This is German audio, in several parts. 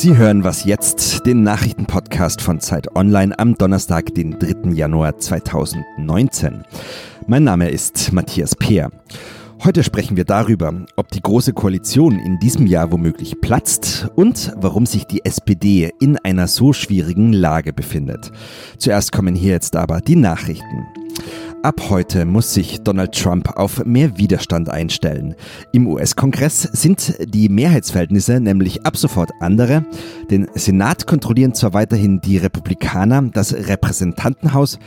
Sie hören Was jetzt, den Nachrichtenpodcast von Zeit Online am Donnerstag, den 3. Januar 2019. Mein Name ist Matthias Peer. Heute sprechen wir darüber, ob die Große Koalition in diesem Jahr womöglich platzt und warum sich die SPD in einer so schwierigen Lage befindet. Zuerst kommen hier jetzt aber die Nachrichten. Ab heute muss sich Donald Trump auf mehr Widerstand einstellen. Im US-Kongress sind die Mehrheitsverhältnisse nämlich ab sofort andere. Den Senat kontrollieren zwar weiterhin die Republikaner, das Repräsentantenhaus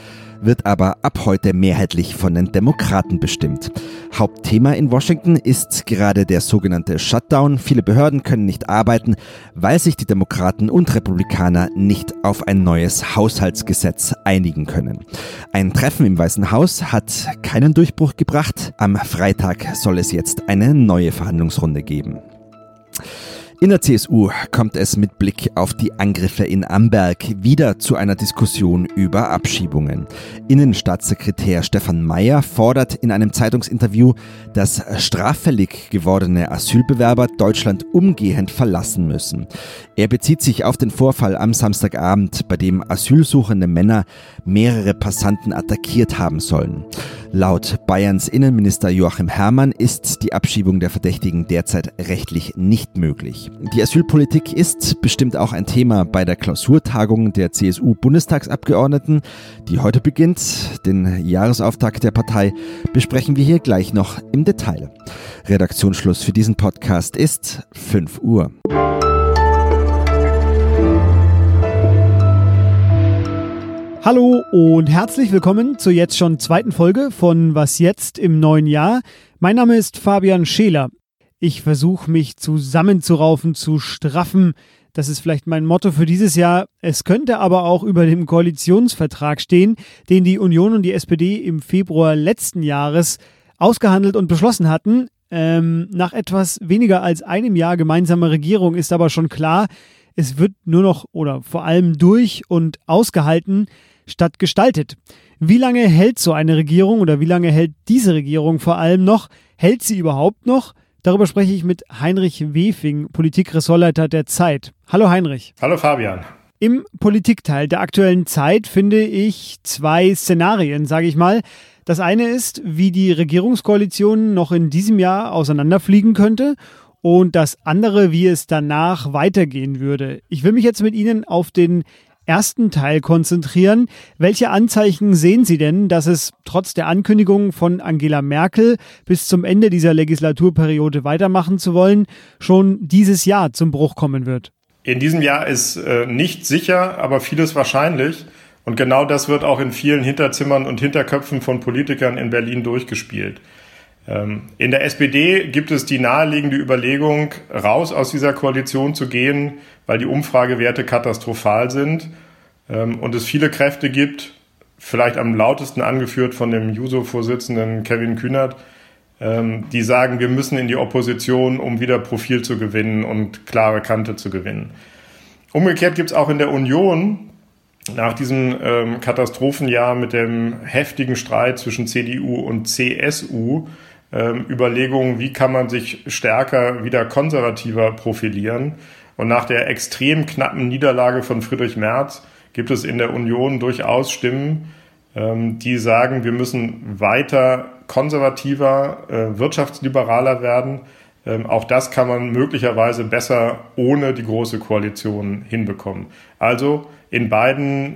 wird aber ab heute mehrheitlich von den Demokraten bestimmt. Hauptthema in Washington ist gerade der sogenannte Shutdown. Viele Behörden können nicht arbeiten, weil sich die Demokraten und Republikaner nicht auf ein neues Haushaltsgesetz einigen können. Ein Treffen im Weißen Haus hat keinen Durchbruch gebracht. Am Freitag soll es jetzt eine neue Verhandlungsrunde geben. In der CSU kommt es mit Blick auf die Angriffe in Amberg wieder zu einer Diskussion über Abschiebungen. Innenstaatssekretär Stefan Mayer fordert in einem Zeitungsinterview, dass straffällig gewordene Asylbewerber Deutschland umgehend verlassen müssen. Er bezieht sich auf den Vorfall am Samstagabend, bei dem asylsuchende Männer mehrere Passanten attackiert haben sollen. Laut Bayerns Innenminister Joachim Herrmann ist die Abschiebung der Verdächtigen derzeit rechtlich nicht möglich. Die Asylpolitik ist bestimmt auch ein Thema bei der Klausurtagung der CSU-Bundestagsabgeordneten, die heute beginnt. Den Jahresauftakt der Partei besprechen wir hier gleich noch im Detail. Redaktionsschluss für diesen Podcast ist 5 Uhr. Hallo und herzlich willkommen zur jetzt schon zweiten Folge von Was jetzt im neuen Jahr. Mein Name ist Fabian Scheler. Ich versuche mich zusammenzuraufen, zu straffen. Das ist vielleicht mein Motto für dieses Jahr. Es könnte aber auch über dem Koalitionsvertrag stehen, den die Union und die SPD im Februar letzten Jahres ausgehandelt und beschlossen hatten. Nach etwas weniger als einem Jahr gemeinsamer Regierung ist aber schon klar, es wird nur noch oder vor allem durch und ausgehalten statt gestaltet. Wie lange hält so eine Regierung oder wie lange hält diese Regierung vor allem noch? Hält sie überhaupt noch? Darüber spreche ich mit Heinrich Wefing, Politikressortleiter der Zeit. Hallo Heinrich. Hallo Fabian. Im Politikteil der aktuellen Zeit finde ich zwei Szenarien, sage ich mal. Das eine ist, wie die Regierungskoalition noch in diesem Jahr auseinanderfliegen könnte. Und das andere, wie es danach weitergehen würde. Ich will mich jetzt mit Ihnen auf den ersten Teil konzentrieren. Welche Anzeichen sehen Sie denn, dass es trotz der Ankündigung von Angela Merkel bis zum Ende dieser Legislaturperiode weitermachen zu wollen, schon dieses Jahr zum Bruch kommen wird? In diesem Jahr ist nicht sicher, aber vieles wahrscheinlich. Und genau das wird auch in vielen Hinterzimmern und Hinterköpfen von Politikern in Berlin durchgespielt. In der SPD gibt es die naheliegende Überlegung, raus aus dieser Koalition zu gehen, weil die Umfragewerte katastrophal sind und es viele Kräfte gibt, vielleicht am lautesten angeführt von dem Juso-Vorsitzenden Kevin Kühnert, die sagen, wir müssen in die Opposition, um wieder Profil zu gewinnen und klare Kante zu gewinnen. Umgekehrt gibt es auch in der Union nach diesem Katastrophenjahr mit dem heftigen Streit zwischen CDU und CSU Überlegungen, wie kann man sich stärker wieder konservativer profilieren. Und nach der extrem knappen Niederlage von Friedrich Merz gibt es in der Union durchaus Stimmen, die sagen, wir müssen weiter konservativer, wirtschaftsliberaler werden. Auch das kann man möglicherweise besser ohne die Große Koalition hinbekommen. Also in beiden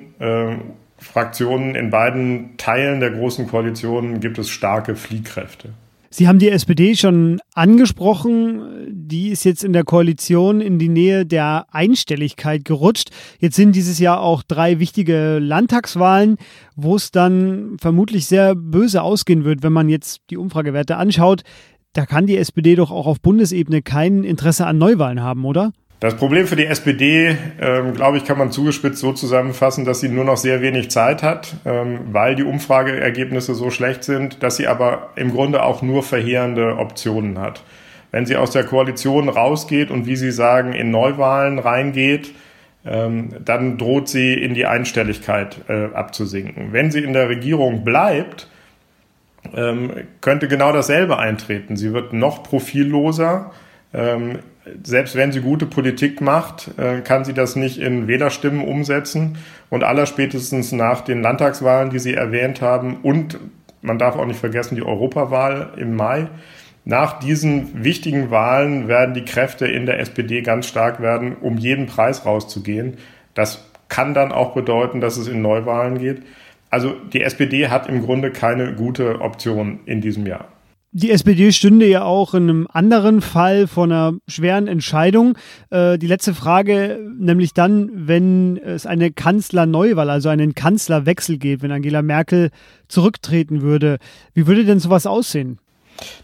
Fraktionen, in beiden Teilen der Großen Koalition gibt es starke Fliehkräfte. Sie haben die SPD schon angesprochen. Die ist jetzt in der Koalition in die Nähe der Einstelligkeit gerutscht. Jetzt sind dieses Jahr auch 3 wichtige Landtagswahlen, wo es dann vermutlich sehr böse ausgehen wird, wenn man jetzt die Umfragewerte anschaut. Da kann die SPD doch auch auf Bundesebene kein Interesse an Neuwahlen haben, oder? Das Problem für die SPD, glaube ich, kann man zugespitzt so zusammenfassen, dass sie nur noch sehr wenig Zeit hat, weil die Umfrageergebnisse so schlecht sind, dass sie aber im Grunde auch nur verheerende Optionen hat. Wenn sie aus der Koalition rausgeht und, wie Sie sagen, in Neuwahlen reingeht, dann droht sie in die Einstelligkeit abzusinken. Wenn sie in der Regierung bleibt, könnte genau dasselbe eintreten. Sie wird noch profilloser, selbst wenn sie gute Politik macht, kann sie das nicht in Wählerstimmen umsetzen. Und allerspätestens nach den Landtagswahlen, die Sie erwähnt haben, und man darf auch nicht vergessen die Europawahl im Mai, nach diesen wichtigen Wahlen werden die Kräfte in der SPD ganz stark werden, um jeden Preis rauszugehen. Das kann dann auch bedeuten, dass es in Neuwahlen geht. Also die SPD hat im Grunde keine gute Option in diesem Jahr. Die SPD stünde ja auch in einem anderen Fall vor einer schweren Entscheidung. Die letzte Frage, nämlich dann, wenn es eine Kanzlerneuwahl, also einen Kanzlerwechsel gibt, wenn Angela Merkel zurücktreten würde. Wie würde denn sowas aussehen?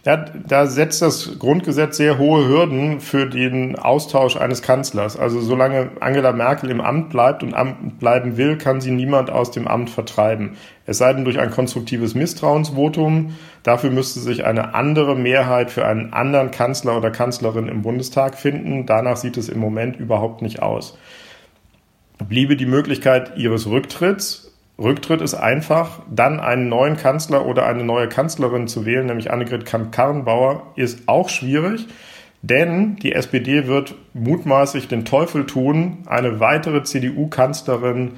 Da setzt das Grundgesetz sehr hohe Hürden für den Austausch eines Kanzlers. Also solange Angela Merkel im Amt bleibt und Amt bleiben will, kann sie niemand aus dem Amt vertreiben. Es sei denn durch ein konstruktives Misstrauensvotum. Dafür müsste sich eine andere Mehrheit für einen anderen Kanzler oder Kanzlerin im Bundestag finden. Danach sieht es im Moment überhaupt nicht aus. Bliebe die Möglichkeit ihres Rücktritts. Rücktritt ist einfach, dann einen neuen Kanzler oder eine neue Kanzlerin zu wählen, nämlich Annegret Kramp-Karrenbauer, ist auch schwierig, denn die SPD wird mutmaßlich den Teufel tun, eine weitere CDU-Kanzlerin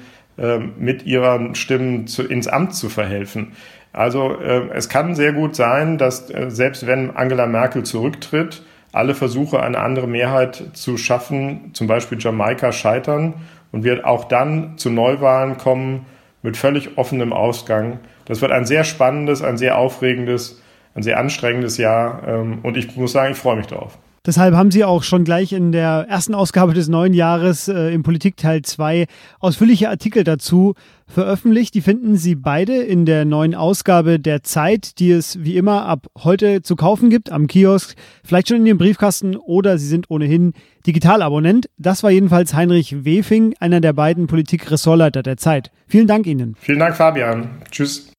mit ihren Stimmen ins Amt zu verhelfen. Also es kann sehr gut sein, dass selbst wenn Angela Merkel zurücktritt, alle Versuche, eine andere Mehrheit zu schaffen, zum Beispiel Jamaika, scheitern und wir auch dann zu Neuwahlen kommen, mit völlig offenem Ausgang. Das wird ein sehr spannendes, ein sehr aufregendes, ein sehr anstrengendes Jahr. Und ich muss sagen, ich freue mich drauf. Deshalb haben Sie auch schon gleich in der ersten Ausgabe des neuen Jahres im Politikteil 2 ausführliche Artikel dazu veröffentlicht. Die finden Sie beide in der neuen Ausgabe der Zeit, die es wie immer ab heute zu kaufen gibt, am Kiosk, vielleicht schon in dem Briefkasten oder Sie sind ohnehin Digitalabonnent. Das war jedenfalls Heinrich Wefing, einer der beiden Politikressortleiter der Zeit. Vielen Dank Ihnen. Vielen Dank, Fabian. Tschüss.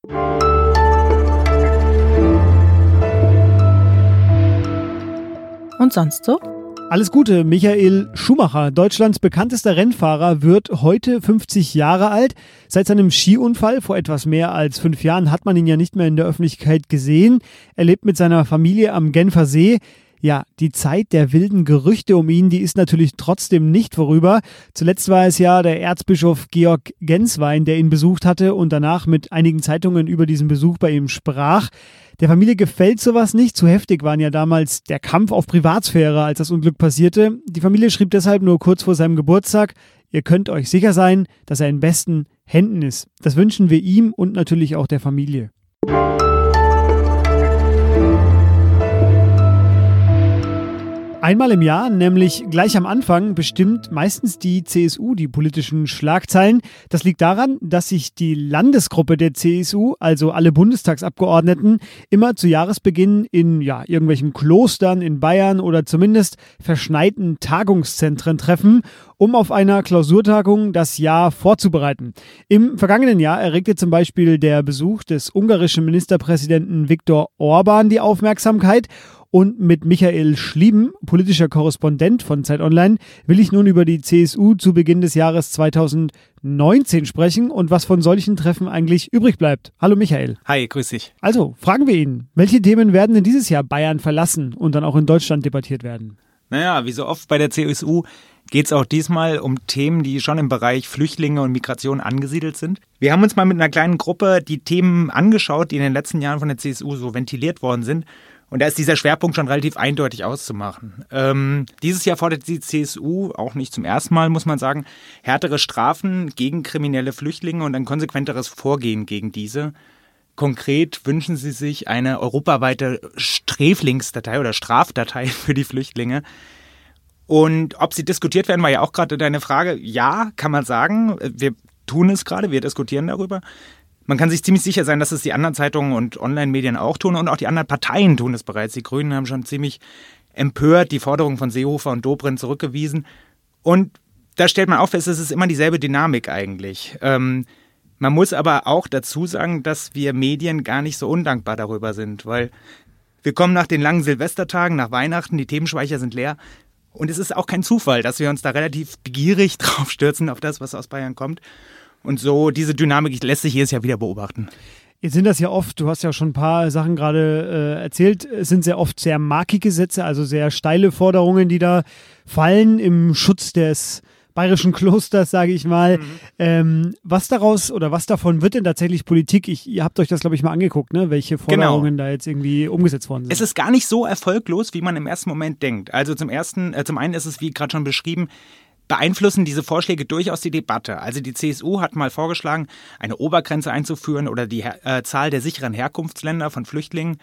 Und sonst so? Alles Gute, Michael Schumacher, Deutschlands bekanntester Rennfahrer, wird heute 50 Jahre alt. Seit seinem Skiunfall vor etwas mehr als 5 Jahren hat man ihn ja nicht mehr in der Öffentlichkeit gesehen. Er lebt mit seiner Familie am Genfer See. Ja, die Zeit der wilden Gerüchte um ihn, die ist natürlich trotzdem nicht vorüber. Zuletzt war es ja der Erzbischof Georg Genswein, der ihn besucht hatte und danach mit einigen Zeitungen über diesen Besuch bei ihm sprach. Der Familie gefällt sowas nicht. Zu heftig waren ja damals der Kampf auf Privatsphäre, als das Unglück passierte. Die Familie schrieb deshalb nur kurz vor seinem Geburtstag: Ihr könnt euch sicher sein, dass er in besten Händen ist. Das wünschen wir ihm und natürlich auch der Familie. Einmal im Jahr, nämlich gleich am Anfang, bestimmt meistens die CSU die politischen Schlagzeilen. Das liegt daran, dass sich die Landesgruppe der CSU, also alle Bundestagsabgeordneten, immer zu Jahresbeginn in irgendwelchen Klostern in Bayern oder zumindest verschneiten Tagungszentren treffen, um auf einer Klausurtagung das Jahr vorzubereiten. Im vergangenen Jahr erregte zum Beispiel der Besuch des ungarischen Ministerpräsidenten Viktor Orbán die Aufmerksamkeit. Und mit Michael Schlieben, politischer Korrespondent von Zeit Online, will ich nun über die CSU zu Beginn des Jahres 2019 sprechen und was von solchen Treffen eigentlich übrig bleibt. Hallo Michael. Hi, grüß dich. Also, fragen wir ihn, welche Themen werden denn dieses Jahr Bayern verlassen und dann auch in Deutschland debattiert werden? Naja, wie so oft bei der CSU geht es auch diesmal um Themen, die schon im Bereich Flüchtlinge und Migration angesiedelt sind. Wir haben uns mal mit einer kleinen Gruppe die Themen angeschaut, die in den letzten Jahren von der CSU so ventiliert worden sind. Und da ist dieser Schwerpunkt schon relativ eindeutig auszumachen. Dieses Jahr fordert die CSU, auch nicht zum ersten Mal, muss man sagen, härtere Strafen gegen kriminelle Flüchtlinge und ein konsequenteres Vorgehen gegen diese. Konkret wünschen sie sich eine europaweite Sträflingsdatei oder Strafdatei für die Flüchtlinge. Und ob sie diskutiert werden, war ja auch gerade deine Frage. Ja, kann man sagen. Wir tun es gerade, wir diskutieren darüber. Man kann sich ziemlich sicher sein, dass es die anderen Zeitungen und Online-Medien auch tun und auch die anderen Parteien tun es bereits. Die Grünen haben schon ziemlich empört die Forderungen von Seehofer und Dobrindt zurückgewiesen. Und da stellt man auch fest, es ist immer dieselbe Dynamik eigentlich. Man muss aber auch dazu sagen, dass wir Medien gar nicht so undankbar darüber sind, weil wir kommen nach den langen Silvestertagen, nach Weihnachten, die Themenspeicher sind leer. Und es ist auch kein Zufall, dass wir uns da relativ begierig drauf stürzen, auf das, was aus Bayern kommt. Und so diese Dynamik lässt sich jedes Jahr wieder beobachten. Jetzt sind das ja oft, du hast ja schon ein paar Sachen gerade erzählt, es sind sehr oft sehr markige Sätze, also sehr steile Forderungen, die da fallen im Schutz des bayerischen Klosters, sage ich mal. Mhm. Was daraus oder was davon wird denn tatsächlich Politik? Ihr habt euch das, glaube ich, mal angeguckt, ne? Welche Forderungen da jetzt irgendwie umgesetzt worden sind. Es ist gar nicht so erfolglos, wie man im ersten Moment denkt. Also zum einen ist es, wie gerade schon beschrieben, beeinflussen diese Vorschläge durchaus die Debatte. Also die CSU hat mal vorgeschlagen, eine Obergrenze einzuführen oder die Zahl der sicheren Herkunftsländer von Flüchtlingen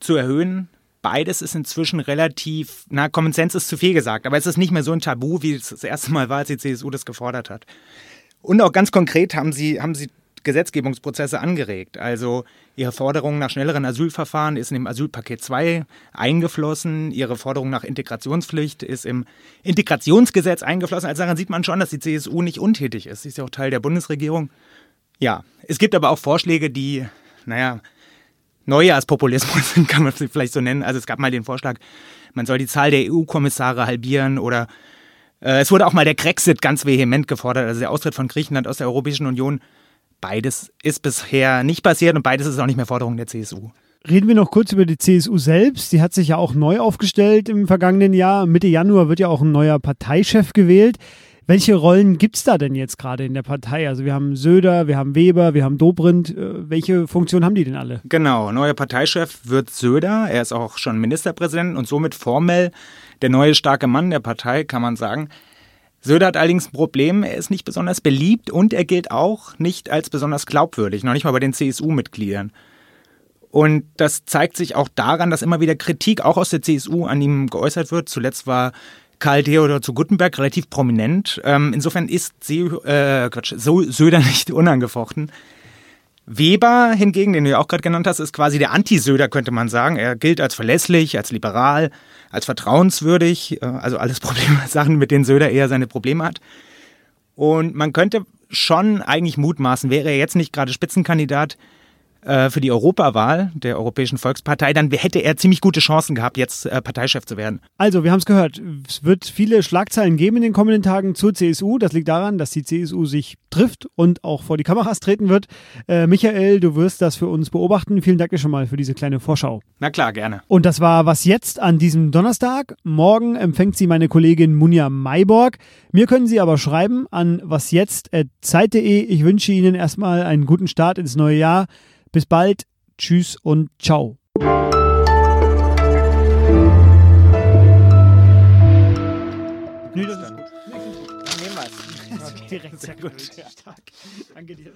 zu erhöhen. Beides ist inzwischen relativ, Common Sense ist zu viel gesagt, aber es ist nicht mehr so ein Tabu, wie es das erste Mal war, als die CSU das gefordert hat. Und auch ganz konkret haben sie Gesetzgebungsprozesse angeregt. Also ihre Forderung nach schnelleren Asylverfahren ist in dem Asylpaket 2 eingeflossen. Ihre Forderung nach Integrationspflicht ist im Integrationsgesetz eingeflossen. Also daran sieht man schon, dass die CSU nicht untätig ist. Sie ist ja auch Teil der Bundesregierung. Ja, es gibt aber auch Vorschläge, die, Neujahrspopulismus sind, kann man sie vielleicht so nennen. Also es gab mal den Vorschlag, man soll die Zahl der EU-Kommissare halbieren oder es wurde auch mal der Grexit ganz vehement gefordert, also der Austritt von Griechenland aus der Europäischen Union. Beides ist bisher nicht passiert und beides ist auch nicht mehr Forderung der CSU. Reden wir noch kurz über die CSU selbst. Die hat sich ja auch neu aufgestellt im vergangenen Jahr. Mitte Januar wird ja auch ein neuer Parteichef gewählt. Welche Rollen gibt es da denn jetzt gerade in der Partei? Also wir haben Söder, wir haben Weber, wir haben Dobrindt. Welche Funktion haben die denn alle? Genau, neuer Parteichef wird Söder. Er ist auch schon Ministerpräsident und somit formell der neue starke Mann der Partei, kann man sagen. Söder hat allerdings ein Problem, er ist nicht besonders beliebt und er gilt auch nicht als besonders glaubwürdig, noch nicht mal bei den CSU-Mitgliedern. Und das zeigt sich auch daran, dass immer wieder Kritik auch aus der CSU an ihm geäußert wird. Zuletzt war Karl Theodor zu Guttenberg relativ prominent. Insofern ist Söder nicht unangefochten. Weber hingegen, den du ja auch gerade genannt hast, ist quasi der Anti-Söder, könnte man sagen. Er gilt als verlässlich, als liberal, als vertrauenswürdig. Also alles Probleme, Sachen, mit denen Söder eher seine Probleme hat. Und man könnte schon eigentlich mutmaßen, wäre er jetzt nicht gerade Spitzenkandidat für die Europawahl der Europäischen Volkspartei, dann hätte er ziemlich gute Chancen gehabt, jetzt Parteichef zu werden. Also, wir haben es gehört, es wird viele Schlagzeilen geben in den kommenden Tagen zur CSU. Das liegt daran, dass die CSU sich trifft und auch vor die Kameras treten wird. Michael, du wirst das für uns beobachten. Vielen Dank dir schon mal für diese kleine Vorschau. Na klar, gerne. Und das war Was jetzt an diesem Donnerstag. Morgen empfängt sie meine Kollegin Munja Mayborg. Mir können Sie aber schreiben an wasjetzt@zeit.de. Ich wünsche Ihnen erstmal einen guten Start ins neue Jahr. Bis bald, tschüss und ciao. Nee, das ist gut. Dann nehmen wir es. Direkt, sehr gut. Stark. Danke dir.